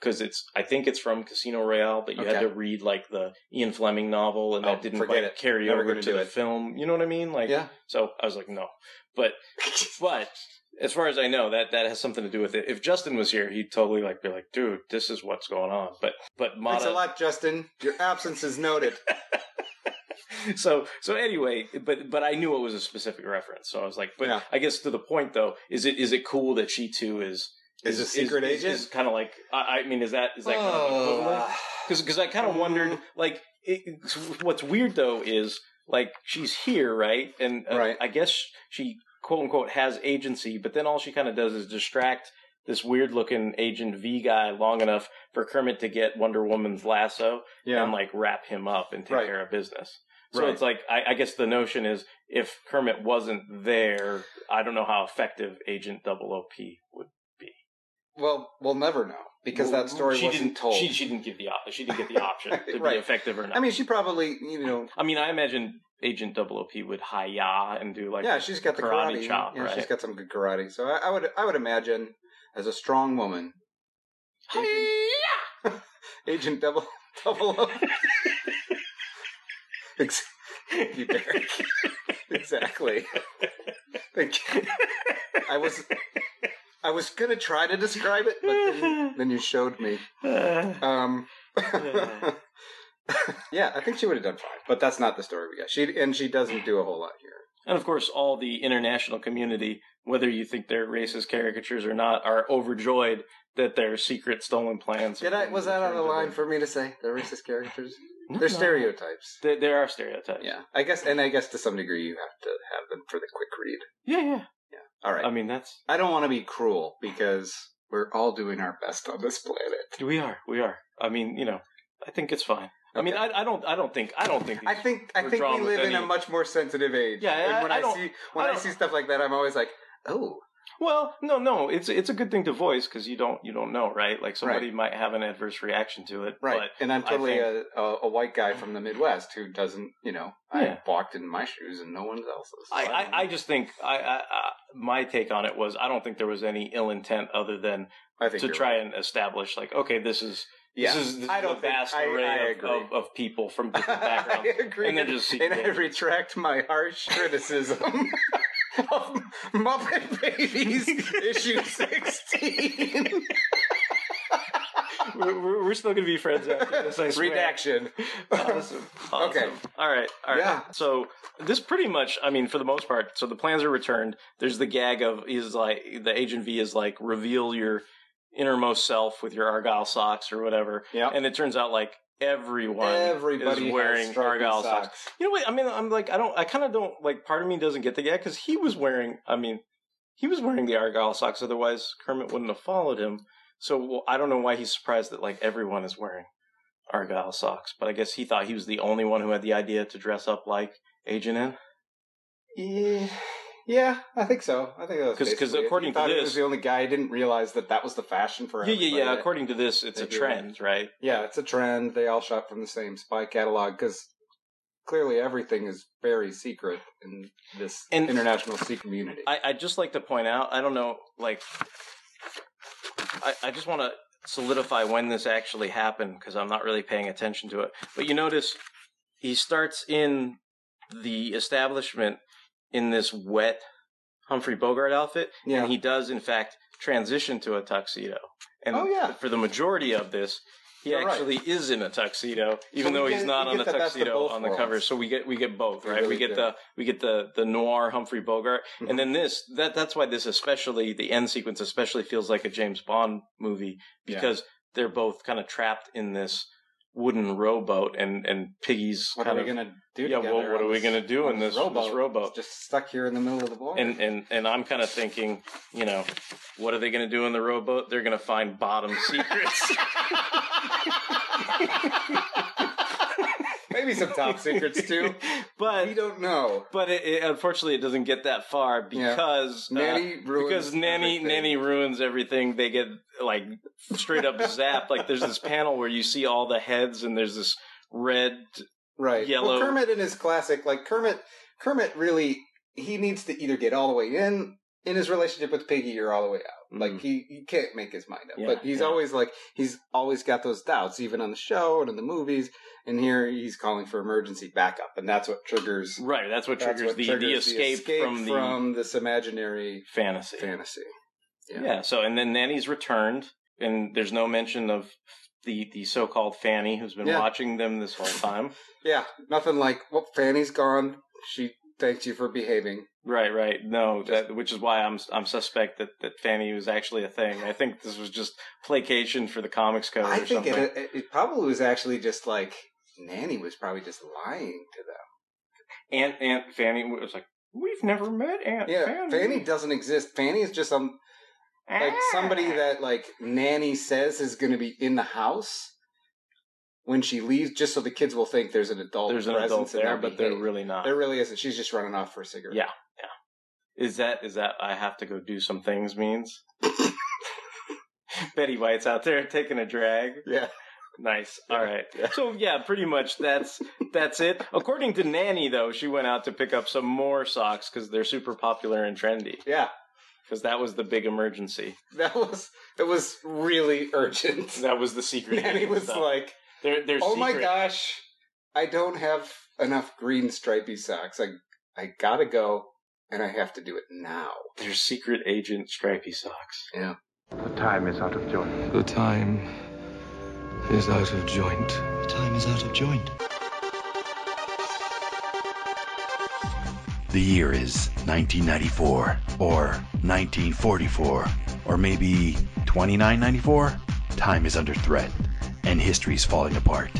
Because it's, I think it's from Casino Royale, but you okay. had to read like the Ian Fleming novel, and oh, that didn't quite it. carry Never over to the it. film. You know what I mean? Like, yeah. So I was like, no, but but as far as I know, that that has something to do with it. If Justin was here, he'd totally like be like, dude, this is what's going on. But but Mata... thanks a lot, Justin. Your absence is noted. So so anyway, but but I knew it was a specific reference, so I was like, but yeah. I guess to the point though, is it is it cool that she too is. Is, is a secret is, agent? Is, is kind of like, I, I mean, is that is that kind of equivalent? Because because I kind of wondered, like, it, what's weird, though, is, like, she's here, right? And uh, right. I guess she, quote-unquote, has agency, but then all she kind of does is distract this weird-looking Agent V guy long enough for Kermit to get Wonder Woman's lasso yeah. and, like, wrap him up and take right. care of business. So right. it's like, I, I guess the notion is, if Kermit wasn't there, I don't know how effective Agent double O P would. Well, we'll never know because well, that story she wasn't didn't, told. She, she didn't give the op- she didn't get the option to right. be effective or not. I mean, she probably you know. I mean, I imagine Agent double O P would hi-ya and do like yeah, she's got the karate, karate chop. Yeah, right? She's got some good karate. So I, I would I would imagine as a strong woman, hi-ya! Agent double double O P. Thank you, Derek. Exactly. Thank you. I was. I was going to try to describe it, but then, then you showed me. Um, yeah, I think she would have done fine, but that's not the story we got. She And she doesn't do a whole lot here. And, of course, all the international community, whether you think they're racist caricatures or not, are overjoyed that they're secret stolen plans. Did I, was that on the line for me to say? They're racist caricatures? No, they're no. stereotypes. They, there are stereotypes. Yeah. I guess, and I guess to some degree you have to have them for the quick read. Yeah, yeah. All right. I mean, that's... I don't want to be cruel because we're all doing our best on this planet. We are. We are. I mean, you know, I think it's fine. Okay. I mean, I, I don't I don't think... I don't think... I think I think we live any... in a much more sensitive age. Yeah, and I, when I, I see When I, I see stuff like that, I'm always like, oh, Well, no, no, it's it's a good thing to voice because you don't you don't know, right? Like somebody right. might have an adverse reaction to it, right? But and I'm totally think... a, a white guy from the Midwest who doesn't, you know, yeah. I walked in my shoes and no one else's. So I, I, I, I just think I, I, I my take on it was I don't think there was any ill intent other than I think to try right. and establish like, okay, this is. Yeah. This is this I don't a vast think, array I, I of, of, of people from different backgrounds. I agree. And, just and I retract my harsh criticism of Muppet Babies issue sixteen. we're, we're still going to be friends after this, I swear. Redaction. Awesome. Awesome. Okay. All right. All right. Yeah. So this pretty much, I mean, for the most part, so the plans are returned. There's the gag of, is like, the Agent V is like, reveal your innermost self with your Argyle socks or whatever. Yep. And it turns out like everyone Everybody is wearing Argyle socks. socks. You know what? I mean, I'm like, I don't, I kind of don't like, part of me doesn't get the gag because he was wearing, I mean, he was wearing the Argyle socks. Otherwise Kermit wouldn't have followed him. So well, I don't know why he's surprised that like everyone is wearing Argyle socks, but I guess he thought he was the only one who had the idea to dress up like Agent N. Yeah. Yeah, I think so. I think that was because according to this, he was the only guy. I didn't realize that that was the fashion for everybody. Yeah, yeah, yeah. According to this, it's a trend, right? Yeah, it's a trend. They all shop from the same spy catalog because clearly everything is very secret in this and international C community. I, I just like to point out. I don't know. Like, I, I just want to solidify when this actually happened because I'm not really paying attention to it. But you notice he starts in the establishment in this wet Humphrey Bogart outfit, yeah. and he does, in fact, transition to a tuxedo. And oh, yeah. for the majority of this, he You're actually right. is in a tuxedo, even so though get, he's not on a tuxedo on the worlds. cover. So we get we get both, right? Really we get do. the we get the the noir Humphrey Bogart, mm-hmm. and then this that that's why this especially the end sequence especially feels like a James Bond movie because yeah. they're both kind of trapped in this wooden rowboat and and Piggy's what kind are we of, gonna do yeah well, what are we this, gonna do in this rowboat, this rowboat? It's just stuck here in the middle of the boat and and and I'm kind of thinking, you know, what are they gonna do in the rowboat? They're gonna find bottom secrets. Maybe some top secrets too, but we don't know. But it, it, unfortunately, it doesn't get that far because yeah. Nanny uh, ruins because Nanny everything. Nanny ruins everything. They get like straight up zapped. Like there's this panel where you see all the heads, and there's this red, right, yellow. Well, Kermit in his classic, like Kermit. Kermit really he needs to either get all the way in in his relationship with Piggy or all the way out. Mm-hmm. Like he, he can't make his mind up. Yeah, but he's yeah. always like he's always got those doubts, even on the show and in the movies. And here he's calling for emergency backup, and that's what triggers. Right, that's what triggers, that's what the, triggers the escape, the escape from, the, from this imaginary fantasy. Fantasy. Yeah. yeah. So, and then Nanny's returned, and there's no mention of the the so-called Fanny who's been yeah. watching them this whole time. yeah, nothing like well, Fanny's gone. She thanks you for behaving. Right, right. No, just, that, which is why I'm I'm suspect that, that Fanny was actually a thing. I think this was just placation for the comics code. I or think something. It, it probably was actually just like. Nanny was probably just lying to them. Aunt Aunt Fanny was like, we've never met Aunt yeah, Fanny. Fanny doesn't exist. Fanny is just some ah. like somebody that like Nanny says is going to be in the house when she leaves, just so the kids will think there's an adult. There's an presence adult there, but they're really not. There really isn't. She's just running off for a cigarette. Yeah, yeah. Is that is that I have to go do some things means? Betty White's out there taking a drag. Yeah. Nice. All right. So yeah, pretty much that's that's it. According to Nanny, though, she went out to pick up some more socks because they're super popular and trendy. Yeah, because that was the big emergency. That was it was really urgent. That was the secret. Nanny was stuff. like, they're, they're "Oh secret. my gosh, I don't have enough green stripy socks. I I gotta go, and I have to do it now." They're secret agent stripy socks. Yeah. The time is out of joint. The time. is out of joint. The time is out of joint. The year is nineteen ninety-four, or nineteen forty-four, or maybe twenty-nine ninety-four. Time is under threat, and history is falling apart.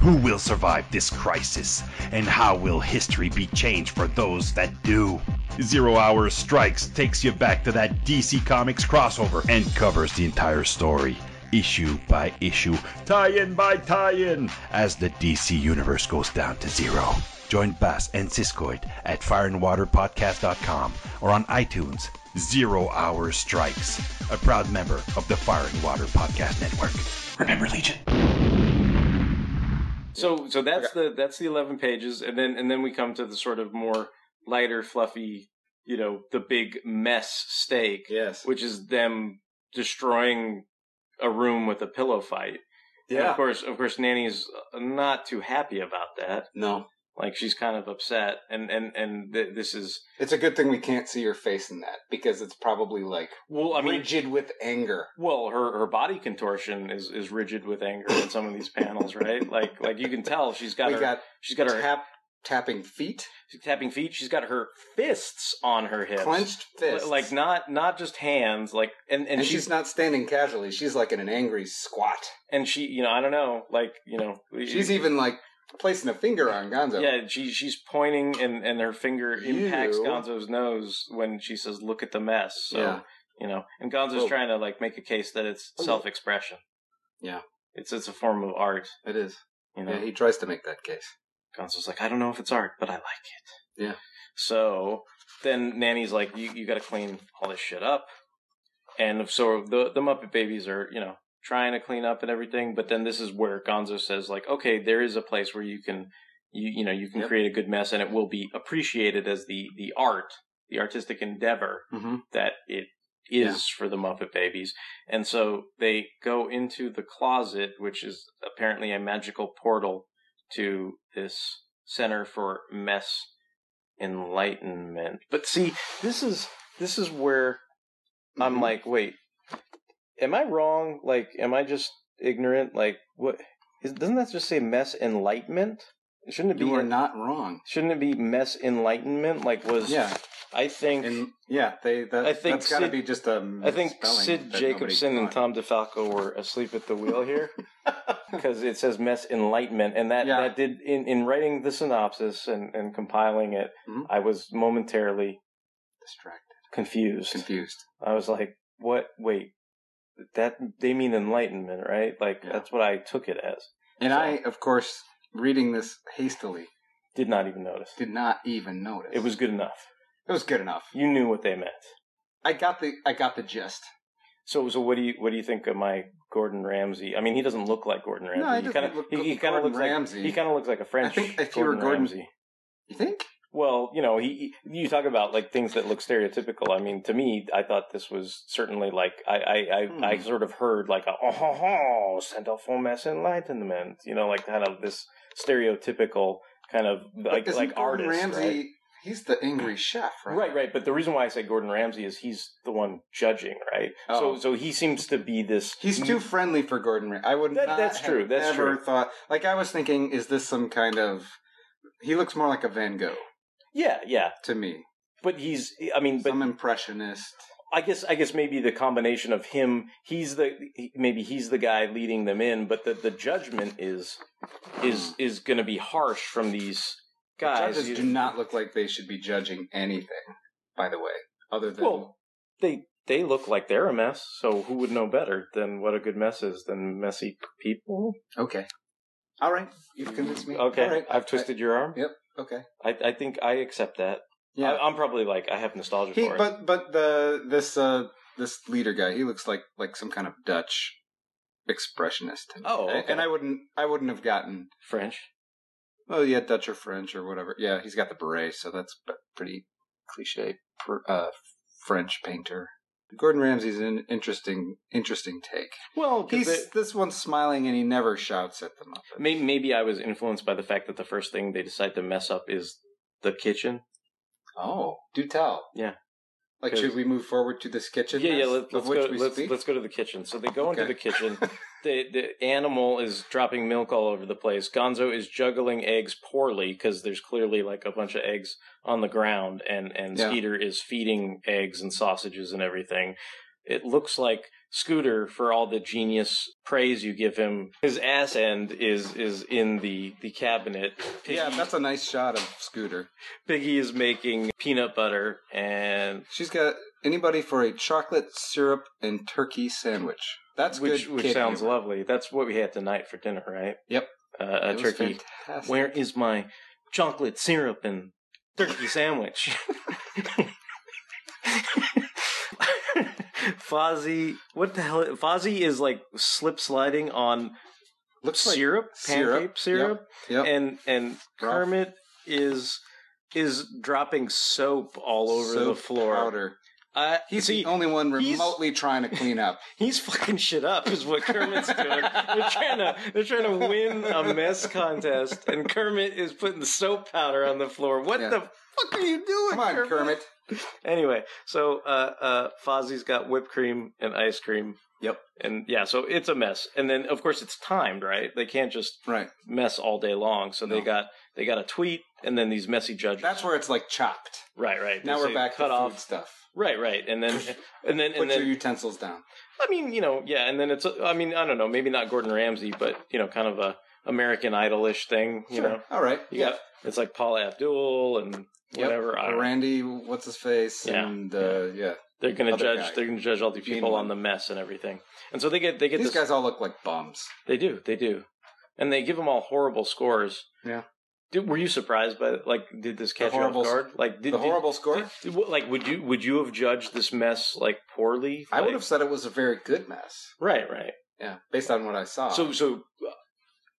Who will survive this crisis, and how will history be changed for those that do? Zero Hour Strikes takes you back to that D C Comics crossover and covers the entire story. Issue by issue, tie-in by tie-in, as the D C Universe goes down to zero. Join Bass and Siskoid at fire and water podcast dot com or on iTunes, Zero Hour Strikes, a proud member of the Fire and Water Podcast Network. Remember, Legion. So, so that's okay. the that's the eleven pages, and then and then we come to the sort of more lighter, fluffy, you know, the big mess steak, yes, which is them destroying a room with a pillow fight. Yeah, and of course, of course, Nanny's not too happy about that. No, like she's kind of upset, and and and th- this is. It's a good thing we can't see her face in that because it's probably like well, I mean, rigid with anger. Well, her her body contortion is, is rigid with anger in some of these panels, right? Like like you can tell she's got we her got she's got her tap, tapping feet, she's tapping feet. She's got her fists on her hips, clenched fists, L- like not not just hands, like and and, and she's, she's not standing casually. She's like in an angry squat, and she you know I don't know like you know she's it, even like. Placing a finger on Gonzo. Yeah, she she's pointing and, and her finger impacts Ew. Gonzo's nose when she says, "Look at the mess." So yeah. you know, and Gonzo's oh. trying to like make a case that it's self expression. Yeah, it's it's a form of art. It is. You know, yeah, he tries to make that case. Gonzo's like, "I don't know if it's art, but I like it." Yeah. So then Nanny's like, "You you got to clean all this shit up," and so the the Muppet Babies are you know. trying to clean up and everything, but then this is where Gonzo says, like, okay, there is a place where you can, you you know, you can yep. create a good mess, and it will be appreciated as the the art, the artistic endeavor mm-hmm. that it is yeah. for the Muppet Babies. And so they go into the closet, which is apparently a magical portal to this center for mess enlightenment. But see, this is this is where mm-hmm. I'm like, wait. Am I wrong? Like, am I just ignorant? Like, what? Is, doesn't that just say mess enlightenment? Shouldn't it be? You are en- not wrong. Shouldn't it be mess enlightenment? Like, was yeah? I think and, yeah. They that, I think that's got to be just a. I think Sid Jacobson and Tom DeFalco were asleep at the wheel here because it says mess enlightenment, and that, yeah. that did in, in writing the synopsis and, and compiling it, mm-hmm. I was momentarily distracted, confused, confused. I was like, what? Wait. That they mean enlightenment, right? Like yeah. that's what I took it as. And so, I, of course, reading this hastily, did not even notice. Did not even notice. It was good enough. It was good enough. You knew what they meant. I got the I got the gist. So, so what do you what do you think of my Gordon Ramsay? I mean, he doesn't look like Gordon Ramsay. No, he kind of he, he kind of looks Ramsay. like he kind of looks like a French I think if Gordon, you were Gordon Ramsay. You think? Well, you know, he, he. You talk about like things that look stereotypical. I mean, to me, I thought this was certainly like I, I, I, hmm. I sort of heard like a oh ho ho center for mass enlightenment. You know, like kind of this stereotypical kind of like like artist. Gordon Ramsay, right? He's the angry chef, right? Right, right. But the reason why I say Gordon Ramsay is he's the one judging, right? Oh. So, so he seems to be this. He's m- too friendly for Gordon Ramsay. I would that, not. That's have true. That's ever true. Thought like I was thinking, is this some kind of? He looks more like a Van Gogh. Yeah, yeah. To me. But he's, I mean... But some impressionist. I guess I guess maybe the combination of him, he's the, maybe he's the guy leading them in, but the, the judgment is, is, is going to be harsh from these guys. The judges do not look like they should be judging anything, by the way, other than... Well, they, they look like they're a mess, so who would know better than what a good mess is than messy people? Okay. All right. You've convinced me. Okay. All right. I've twisted I, your arm? Yep. Okay. I, I think I accept that. Yeah. I, I'm probably like, I have nostalgia he, for it. But, but the, this, uh, this leader guy, he looks like, like some kind of Dutch expressionist. Oh, okay. I, and I wouldn't, I wouldn't have gotten French. Oh yeah. Dutch or French or whatever. Yeah. He's got the beret. So that's pretty cliche, per, uh, French painter. Gordon Ramsay's an interesting, interesting take. Well, he's it, this one's smiling and he never shouts at them. Maybe, maybe I was influenced by the fact that the first thing they decide to mess up is the kitchen. Oh, do tell. Yeah. Like, should we move forward to this kitchen? Yeah, yeah. Let, let's go. Let's, let's go to the kitchen. So they go okay. into the kitchen. the the animal is dropping milk all over the place. Gonzo is juggling eggs poorly because there's clearly like a bunch of eggs on the ground, and and yeah. Skeeter is feeding eggs and sausages and everything. It looks like Scooter, for all the genius praise you give him, his ass end is is in the, the cabinet. Piggy, yeah, that's a nice shot of Scooter. Piggy is making peanut butter, and... She's got anybody for a chocolate syrup and turkey sandwich. That's which, good. Which sounds humor. Lovely. That's what we had tonight for dinner, right? Yep. Uh, a turkey. Fantastic. Where is my chocolate syrup and turkey sandwich. Fozzie, what the hell? Fozzie is like slip sliding on Looks like syrup, pancake syrup, syrup. Yep, yep. and and Kermit is is dropping soap all over soap the floor. Powder. Uh, he's see, the only one remotely trying to clean up. He's fucking shit up, is what Kermit's doing. they're trying to they're trying to win a mess contest, and Kermit is putting the soap powder on the floor. What yeah. the fuck are you doing? Come on, Kermit. Kermit. Anyway, so uh, uh, Fozzie's got whipped cream and ice cream. Yep. And yeah, so it's a mess. And then of course it's timed, right? They can't just right. mess all day long. So no. they got they got a tweet and then these messy judges. That's where it's like chopped. Right, right. Now they we're back cut to food off stuff. Right, right. And then and then and put then, your utensils down. I mean, you know, yeah, and then it's I mean, I don't know, maybe not Gordon Ramsay, but you know, kind of a American Idol-ish thing, you sure. know. All right. You yeah. got it's like Paula Abdul and whatever. Yep. I don't Randy, know. what's his face? Yeah. And uh, yeah. yeah. They're gonna judge. Guy. They're gonna judge all these people Meanwhile. on the mess and everything. And so they get. They get. These this, guys all look like bums. They do. They do. And they give them all horrible scores. Yeah. Did, were you surprised by that? Like, did this catch you off guard? Like, did the horrible did, score? Did, like, would you would you have judged this mess like poorly? Like, I would have said it was a very good mess. Right. Right. Yeah. Based on what I saw. So so.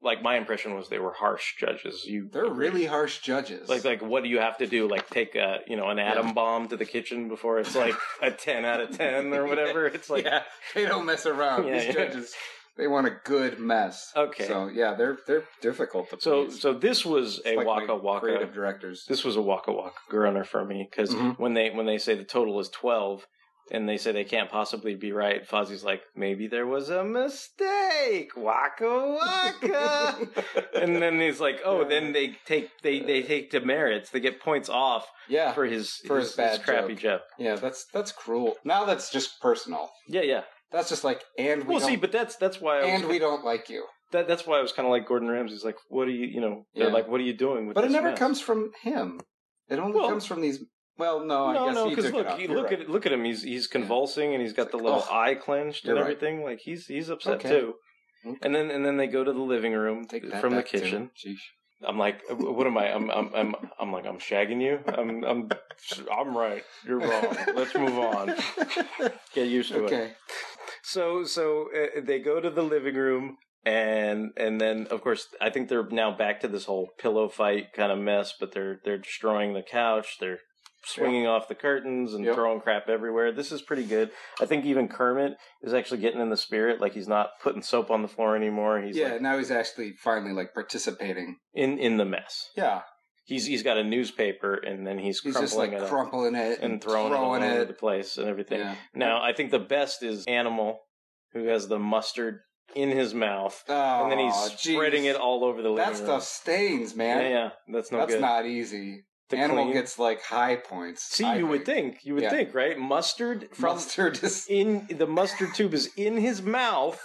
Like, my impression was they were harsh judges. You They're agree. really harsh judges. Like, like what do you have to do? Like, take, a, you know, an atom yeah. bomb to the kitchen before it's, like, a ten out of ten or whatever? It's like... Yeah, they don't mess around. Yeah, These yeah. judges, they want a good mess. Okay. So, yeah, they're they're difficult to so, please. So this was it's a like waka waka... creative directors. This was a waka waka grunter for me, because mm-hmm. when they when they say the total is twelve... and they say they can't possibly be right, Fozzie's like, maybe there was a mistake. Waka waka. And then he's like, oh, yeah. then they take they, they take demerits. They get points off yeah, for his for his, his, bad his crappy joke. joke. Yeah, that's that's cruel. Now that's just personal. Yeah, yeah. That's just like and we Well don't, see, but that's that's why I was And like, we don't like you. That that's why I was kinda like Gordon Ramsay's like, what are you you know, yeah. they're like, what are you doing with but this? But it never mess? comes from him. It only well, comes from these Well, no, I no, guess no, he took look, it off. No, because look right. at look at him. He's he's convulsing and he's got it's the like, little oh, eye clenched and everything. Right. Like he's he's upset okay. too. Okay. And then and then they go to the living room from the kitchen. I'm like, what am I? I'm I'm I'm I'm like I'm shagging you. I'm I'm I'm right. You're wrong. Let's move on. Get used to okay. it. So so uh, they go to the living room. And and then of course I think they're now back to this whole pillow fight kind of mess, but they're they're destroying the couch, they're swinging yep. off the curtains and yep. throwing crap everywhere. This is pretty good. I think even Kermit is actually getting in the spirit, like he's not putting soap on the floor anymore. He's Yeah, like, now he's actually finally like participating in in the mess. Yeah. He's he's got a newspaper and then he's, he's crumpling just like it crumpling it and, and throwing, throwing it all over the place and everything. Yeah. Now, I think the best is Animal, who has the mustard in his mouth, oh, and then he's spreading geez. it all over the living room. That stuff stains, man. Yeah, yeah. That's no good. That's not easy. The Animal clean. gets like high points. See, high you rate. would think, you would yeah. think, right? Mustard, from mustard is in the mustard tube is in his mouth,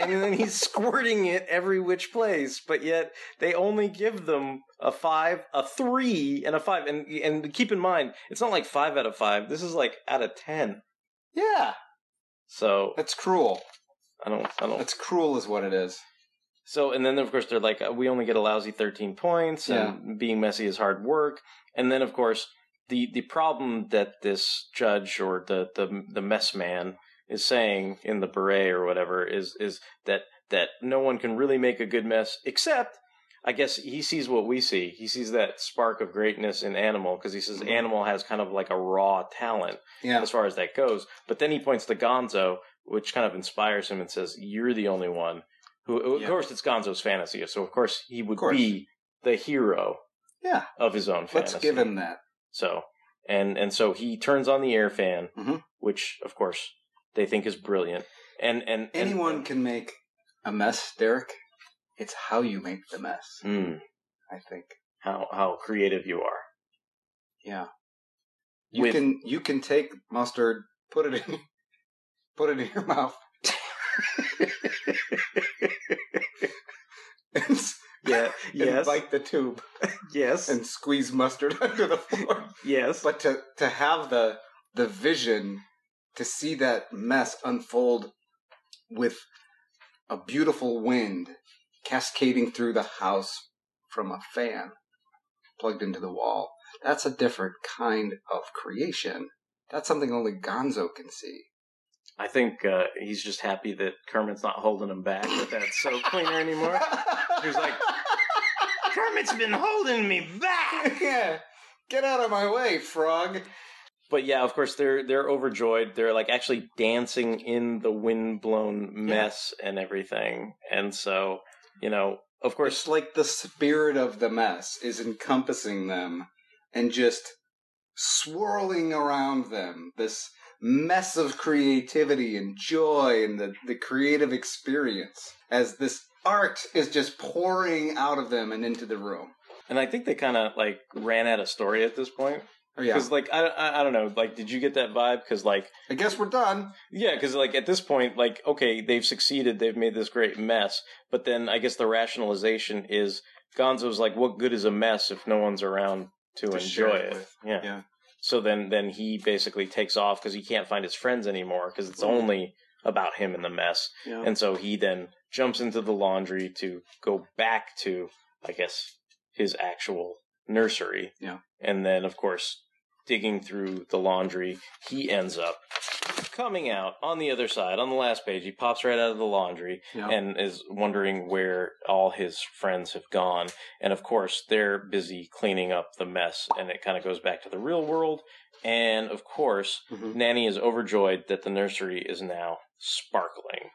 and then he's squirting it every which place. But yet they only give them a five, a three, and a five. And and keep in mind, it's not like five out of five. This is like out of ten. Yeah. So that's cruel. I don't. I don't. That's cruel, is what it is. So, and then, of course, they're like, we only get a lousy thirteen points, yeah. and being messy is hard work. And then, of course, the, the problem that this judge or the, the the mess man is saying in the beret or whatever is is that that no one can really make a good mess, except, I guess, he sees what we see. He sees that spark of greatness in Animal, because he says mm-hmm. Animal has kind of like a raw talent yeah. as far as that goes. But then he points to Gonzo, which kind of inspires him and says, you're the only one. Who, of yeah. course, it's Gonzo's fantasy, so of course he would course. be the hero yeah. of his own fantasy. Let's give him that. So, and, and so he turns on the air fan, mm-hmm. which, of course, they think is brilliant. And, and Anyone and, can make a mess, Derek. It's how you make the mess, mm. I think. How how creative you are. Yeah. You With, can you can take mustard, put it in, put it in your mouth. and, yeah, and yes. bite the tube. Yes. And squeeze mustard under the floor. Yes. But to, to have the the vision to see that mess unfold with a beautiful wind cascading through the house from a fan. plugged into the wall. That's a different kind of creation. That's something only Gonzo can see. I think uh, he's just happy that Kermit's not holding him back with that soap cleaner anymore. He's like, Kermit's been holding me back! Yeah, get out of my way, frog! But yeah, of course, they're they're overjoyed. They're like actually dancing in the wind-blown mess yeah. and everything. And so, you know, of course... It's like the spirit of the mess is encompassing them and just swirling around them. This mess of creativity and joy and the, the creative experience as this art is just pouring out of them and into the room. And I think they kind of like ran out of story at this point. Oh, yeah. Because like, I, I, I don't know, like, did you get that vibe? Because like... I guess we're done. Yeah, because like at this point, like, okay, they've succeeded. They've made this great mess. But then I guess the rationalization is Gonzo's like, what good is a mess if no one's around to, to enjoy it? it. Yeah. yeah. So then, then he basically takes off because he can't find his friends anymore because it's only about him in the mess. Yeah. And so he then jumps into the laundry to go back to, I guess, his actual nursery. Yeah. And then, of course, digging through the laundry, he ends up coming out on the other side. On the last page, he pops right out of the laundry yeah. and is wondering where all his friends have gone. And, of course, they're busy cleaning up the mess, and it kind of goes back to the real world. And, of course, mm-hmm. Nanny is overjoyed that the nursery is now sparkling.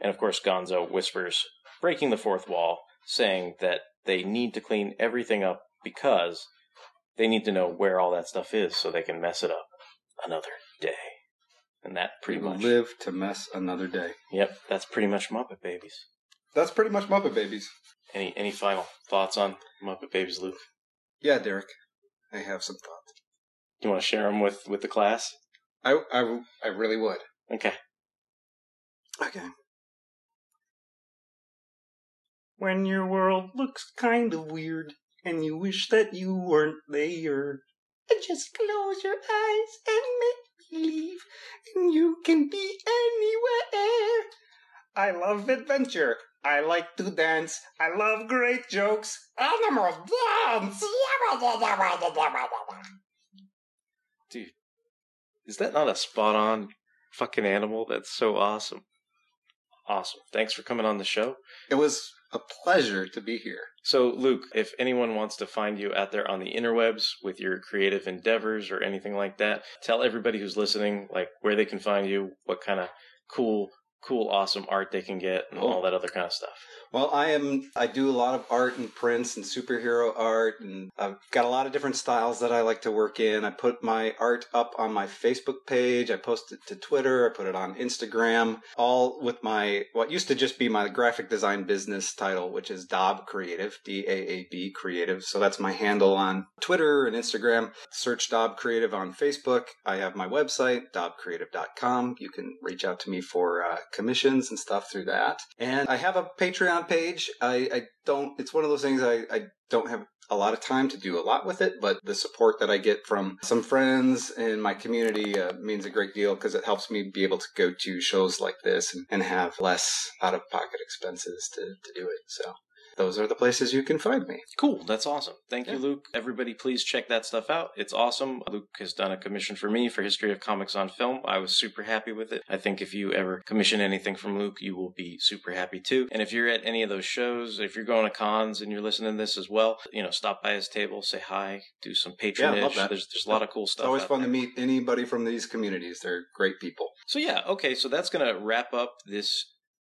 And, of course, Gonzo whispers, breaking the fourth wall, saying that they need to clean everything up because they need to know where all that stuff is so they can mess it up another day. And that pretty we much... live to mess another day. Yep, that's pretty much Muppet Babies. That's pretty much Muppet Babies. Any any final thoughts on Muppet Babies, Luke? Yeah, Derek, I have some thoughts. You want to share them with, with the class? I, I, I really would. Okay. Okay. When your world looks kind of weird and you wish that you weren't there, just close your eyes and make believe, and you can be anywhere. I love adventure. I like to dance. I love great jokes. Animals dance. Dude, is that not a spot-on fucking animal? That's so awesome. Awesome. Thanks for coming on the show. It was a pleasure to be here. So, Luke, if anyone wants to find you out there on the interwebs with your creative endeavors or anything like that, tell everybody who's listening, like, where they can find you, what kind of cool, cool, awesome art they can get, and oh. all that other kind of stuff. Well, I am, I do a lot of art and prints and superhero art, and I've got a lot of different styles that I like to work in. I put my art up on my Facebook page. I post it to Twitter. I put it on Instagram, all with my, what used to just be my graphic design business title, which is Daab Creative, D A A B Creative. So that's my handle on Twitter and Instagram. Search Daab Creative on Facebook. I have my website, daab creative dot com. You can reach out to me for uh, commissions and stuff through that. And I have a Patreon page. I, I don't, it's one of those things I, I don't have a lot of time to do a lot with it, but the support that I get from some friends in my community uh, means a great deal because it helps me be able to go to shows like this and, and have less out-of-pocket expenses to, to do it. So those are the places you can find me. Cool. That's awesome. Thank yeah. you, Luke. Everybody, please check that stuff out. It's awesome. Luke has done a commission for me for History of Comics on Film. I was super happy with it. I think if you ever commission anything from Luke, you will be super happy too. And if you're at any of those shows, if you're going to cons and you're listening to this as well, you know, stop by his table, say hi, do some patronage. Yeah, I love that. There's, there's a lot of cool stuff. It's always fun there. to meet anybody from these communities. They're great people. So yeah, okay. So that's going to wrap up this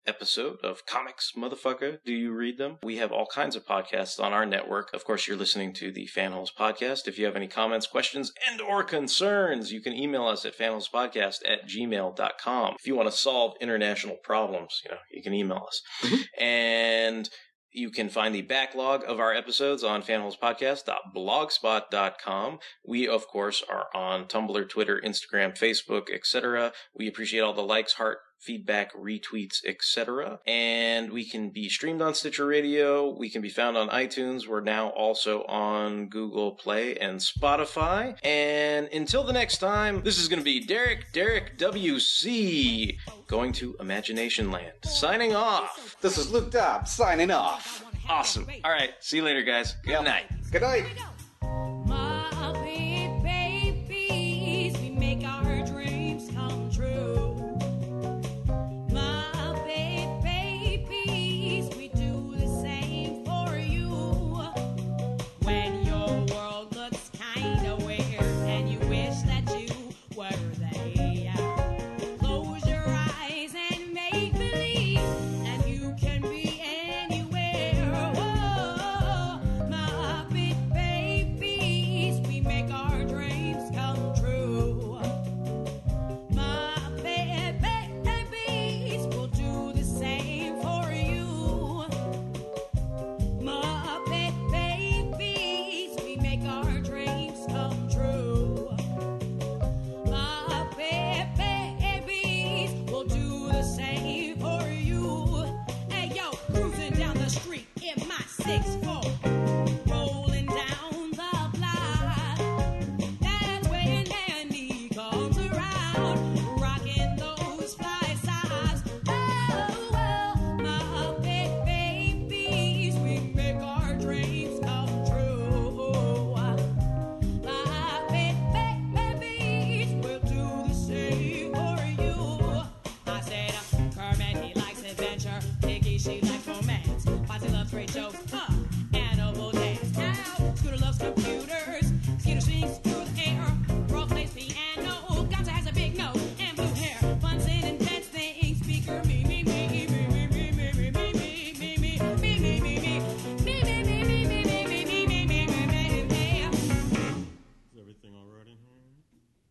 episode of Comics, Motherfucker. Do you read them? We have all kinds of podcasts on our network. Of course, you're listening to the Fanholes podcast. If you have any comments, questions, and or concerns, you can email us at fanholespodcast at gmail dot com. If you want to solve international problems, you know, you can email us. And you can find the backlog of our episodes on fanholes podcast dot blogspot dot com. We, of course, are on Tumblr, Twitter, Instagram, Facebook, et cetera. We appreciate all the likes, heart, feedback, retweets, et cetera. And we can be streamed on Stitcher Radio. We can be found on iTunes. We're now also on Google Play and Spotify. And until the next time, this is going to be Derek, Derek W C, going to Imagination Land. Signing off. This is Luke Daab signing off. Awesome. All right. See you later, guys. Good yep. night. Good night.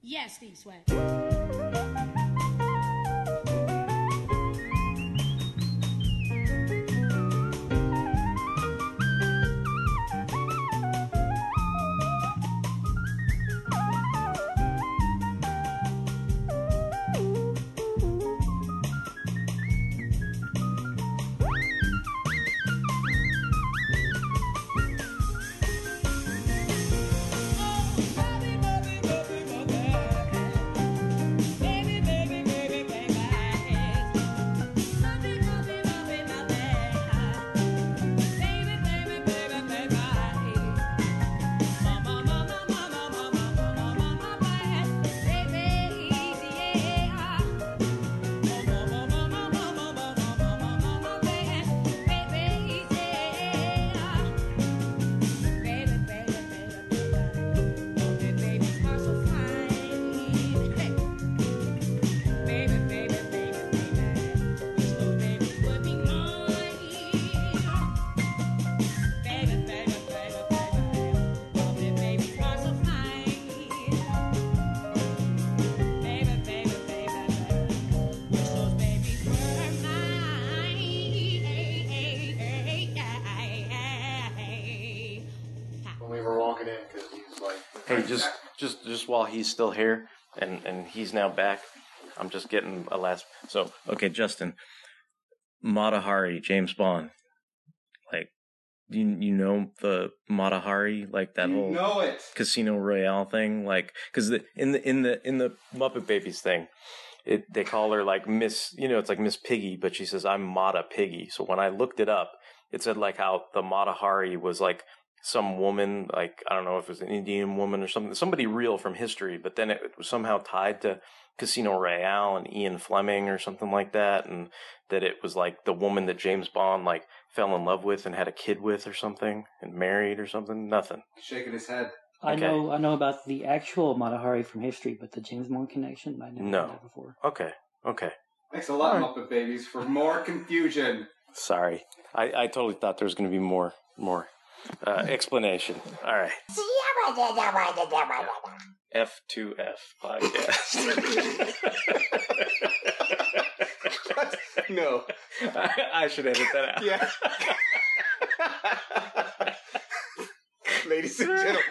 Yes, these way. Just, just, just while he's still here, and and he's now back. I'm just getting a last. So, okay, Justin, Mata Hari, James Bond. Like, you you know the Mata Hari, like that you whole know it. Casino Royale thing, like because in the in the in the Muppet Babies thing, it they call her like Miss, you know, it's like Miss Piggy, but she says I'm Mata Piggy. So when I looked it up, it said like how the Mata Hari was like. Some woman, like, I don't know if it was an Indian woman or something, somebody real from history, but then it was somehow tied to Casino Royale and Ian Fleming or something like that. And that it was like the woman that James Bond, like, fell in love with and had a kid with or something and married or something. Nothing. Shaking his head. I okay. know, I know about the actual Mata Hari from history, but the James Bond connection, I never no. heard that before. Okay. Okay. Thanks a lot, right. Muppet Babies, for more confusion. Sorry. I, I totally thought there was going to be more, more. Uh, explanation. All right. F two F podcast. No. I, I should edit that out. Yeah. Ladies and gentlemen,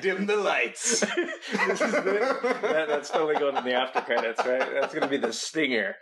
dim the lights. This is the, that, that's totally going in the after credits, right? That's going to be the stinger.